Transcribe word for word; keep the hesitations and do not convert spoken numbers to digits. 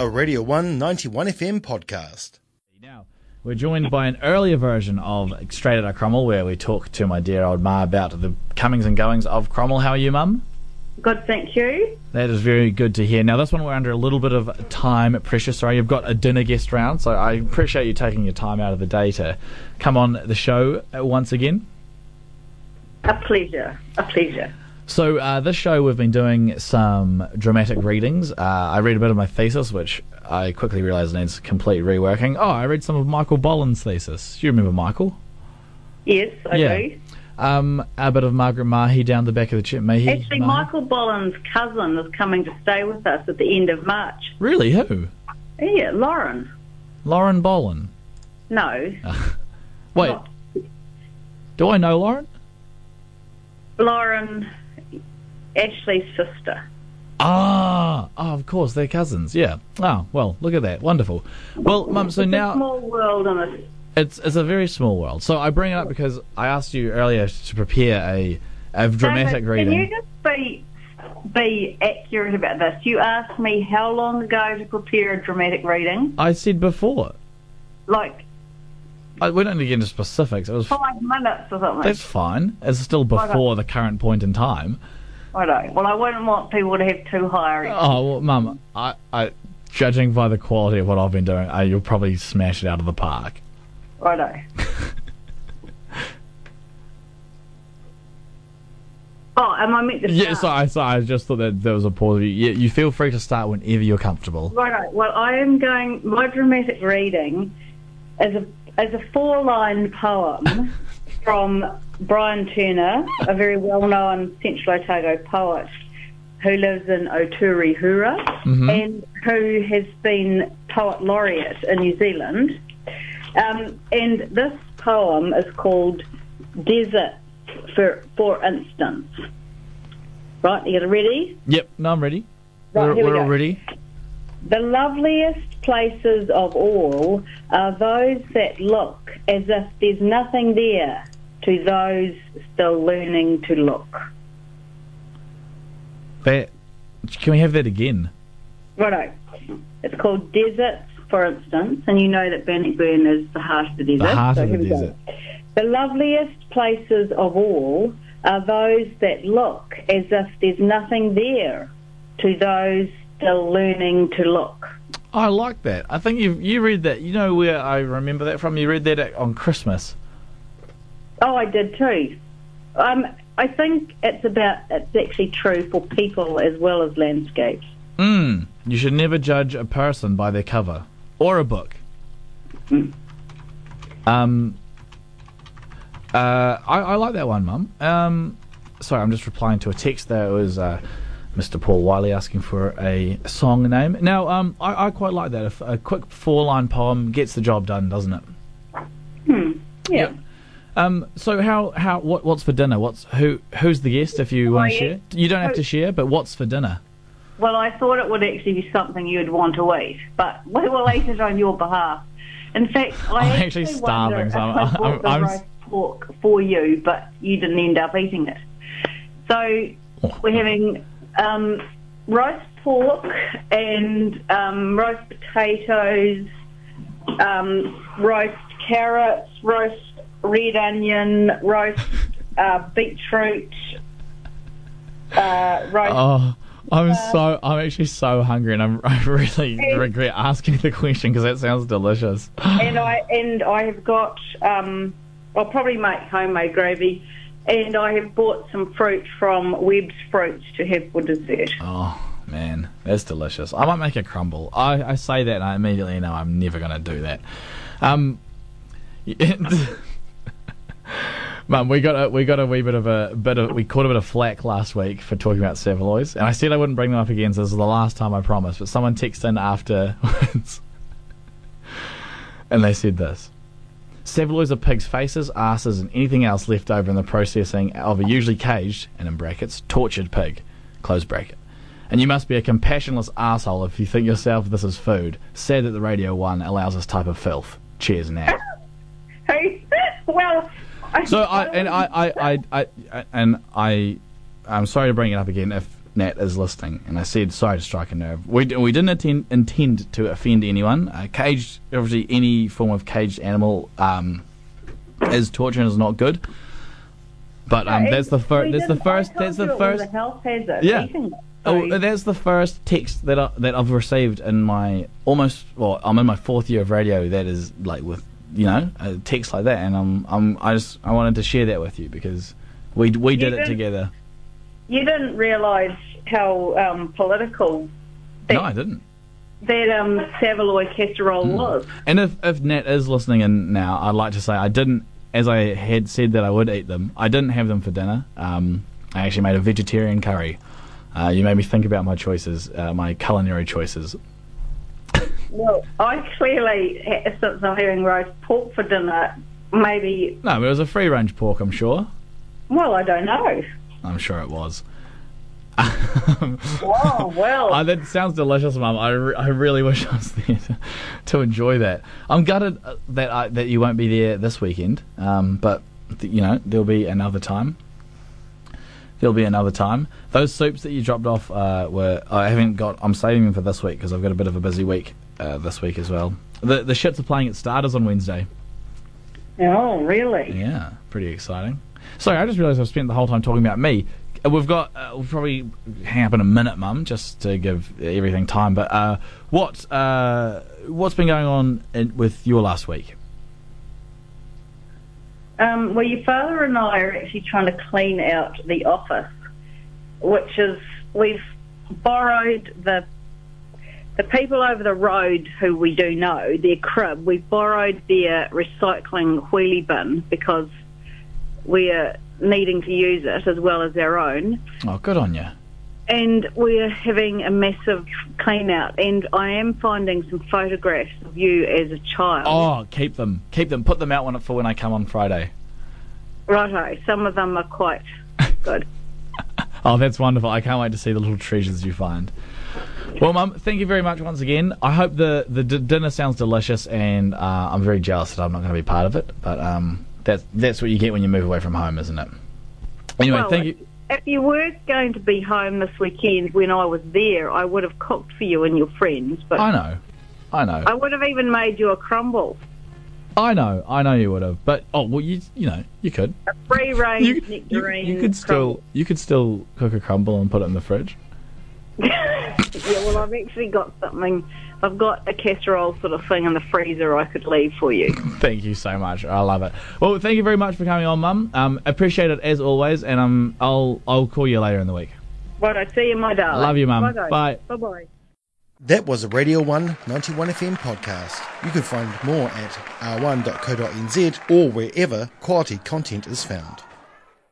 a Radio one ninety-one F M podcast. Now, we're joined by an earlier version of Straight Outta Cromwell, where we talk to my dear old ma about the comings and goings of Cromwell. How are you, Mum? Good, thank you. That is very good to hear. Now, this one we're under a little bit of time pressure. Sorry, you've got a dinner guest round, so I appreciate you taking your time out of the day to come on the show once again. A pleasure, a pleasure. So uh, this show we've been doing some dramatic readings. Uh, I read a bit of my thesis, which I quickly realised needs complete reworking. Oh, I read some of Michael Bolan's thesis. Do you remember Michael? Yes, I yeah. do. Um, a bit of Margaret Mahy down the back of the chair. Mahy, Actually, Mahy? Michael Bolan's cousin is coming to stay with us at the end of March. Really? Who? Yeah, Lauren. Lauren Bolan? No. Wait. Not. Do I know Lauren? Lauren... Ashley's sister. Ah, oh, of course, they're cousins, yeah. Oh, well, look at that. Wonderful. Well, Mum, so it's now... It's a small world, isn't it? It's, it's a very small world. So I bring it up because I asked you earlier to prepare a, a dramatic David, reading. Can you just be, be accurate about this? You asked me how long ago to prepare a dramatic reading. I said before. Like... I, we don't need to get into specifics. It was five minutes or something. That's fine. It's still before the current point in time. I don't. Well, I wouldn't want people to have too high. Oh, well, Mum, I, I, judging by the quality of what I've been doing, I, you'll probably smash it out of the park. I know. Oh, am I meant to start? Yeah, sorry, sorry, I just thought that there was a pause. You, you feel free to start whenever you're comfortable. Right. Well, I am going... My dramatic reading is a, is a four-line poem from... Brian Turner, a very well-known Central Otago poet who lives in Oturihura, mm-hmm. and who has been Poet Laureate in New Zealand. Um, and this poem is called Desert, for, for instance. Right, are you ready? Yep, no, I'm ready. Right, we're we're we all ready. The loveliest places of all are those that look as if there's nothing there, to those still learning to look. That, can we have that again? Righto. It's called Desert, for instance, and you know that Bannockburn is the heart of the desert. The heart so of the desert. Go. The loveliest places of all are those that look as if there's nothing there, to those still learning to look. I like that. I think you you read that. You know where I remember that from? You read that at, on Christmas. Oh, I did too. Um, I think it's about it's actually true for people as well as landscapes. Mm. You should never judge a person by their cover or a book. Mm. Um. Uh, I, I like that one, Mum. Um, sorry, I'm just replying to a text there. It was uh, Mister Paul Wiley asking for a song name. Now, um, I, I quite like that. A, a quick four-line poem gets the job done, doesn't it? Hmm. Yeah. Yep. Um, so how, how what what's for dinner? What's who who's the guest if you want to share? You don't have to share, but what's for dinner? Well, I thought it would actually be something you'd want to eat, but we will eat it on your behalf. In fact, I I'm actually, actually starving. So I bought the roast pork for you, but you didn't end up eating it. So oh. we're having um, roast pork and um, roast potatoes, um, roast carrots, roast. red onion, roast uh, beetroot, uh, roast... Oh, I'm uh, so... I'm actually so hungry and I'm, I really and, regret asking the question because that sounds delicious. And I and I have got... Um, I'll probably make homemade gravy and I have bought some fruit from Webb's Fruits to have for dessert. Oh, man, that's delicious. I might make a crumble. I, I say that and I immediately know I'm never going to do that. Um... Mum, we got a we got a wee bit of a bit of we caught a bit of flack last week for talking about Savaloys, and I said I wouldn't bring them up again. So this is the last time, I promise. But someone texted in afterwards, and they said this: Savaloys are pigs' faces, asses, and anything else left over in the processing of a usually caged and in brackets tortured pig, close bracket. And you must be a compassionless asshole if you think yourself this is food. Sad that the Radio One allows this type of filth. Cheers, Nat. Hey, well. So I and I, I, I, I, I and I I'm sorry to bring it up again if Nat is listening, and I said, sorry to strike a nerve. We we didn't attend, intend to offend anyone. Uh, caged, obviously, any form of caged animal um, is torture and is not good. But um, no, that's the first. That's the first. That's the first. The health hazard. Yeah. Oh, that's the first text that I, that I've received in my almost. Well, I'm in my fourth year of radio. That is like with you know a text like that, and I'm I'm I just I wanted to share that with you because we we did it together. You didn't realise how um, political. That, no, I didn't. That um, Savaloy casserole mm. was. And if if Nat is listening in now, I'd like to say I didn't. As I had said that I would eat them, I didn't have them for dinner. Um, I actually made a vegetarian curry. Uh, you made me think about my choices, uh, my culinary choices. Well, I clearly, since I'm having roast pork for dinner, maybe... No, but it was a free-range pork, I'm sure. Well, I don't know. I'm sure it was. Wow, well. Uh, that sounds delicious, Mum. I, re- I really wish I was there to, to enjoy that. I'm gutted that I, that you won't be there this weekend, um, but, th- you know, there'll be another time. There'll be another time. Those soups that you dropped off uh, were... I haven't got... I'm saving them for this week because I've got a bit of a busy week uh, this week as well. The the Shits are playing at Starters on Wednesday. Oh, really? Yeah, pretty exciting. Sorry, I just realised I've spent the whole time talking about me. We've got... Uh, we'll probably hang up in a minute, Mum, just to give everything time. But uh, what, uh, what's been going on in, with your last week? Um, well, your father and I are actually trying to clean out the office, which is we've borrowed the the people over the road who we do know, their crib. We've borrowed their recycling wheelie bin because we're needing to use it as well as our own. Oh, good on you. And we're having a massive clean out, and I am finding some photographs of you as a child. Oh, keep them. Keep them. Put them out on for when I come on Friday. Righto. Some of them are quite good. Oh, that's wonderful. I can't wait to see the little treasures you find. Well, Mum, thank you very much once again. I hope the, the d- dinner sounds delicious, and uh, I'm very jealous that I'm not going to be part of it, but um, that's, that's what you get when you move away from home, isn't it? Anyway, well, thank you. If you were going to be home this weekend when I was there, I would have cooked for you and your friends. But I know. I know. I would have even made you a crumble. I know. I know you would have. But, oh, well, you you know, you could. A free-range you, nectarine you, you could crumble. Still, you could still cook a crumble and put it in the fridge. Yeah, well, I've actually got something. I've got a casserole sort of thing in the freezer I could leave for you. Thank you so much. I love it. Well, thank you very much for coming on, Mum. Um, appreciate it as always, and um, I'll I'll call you later in the week. Right, I see you, my darling. Love you, Mum. Bye. Bye bye. That was a Radio one ninety-one F M podcast. You can find more at r one dot co dot n z or wherever quality content is found.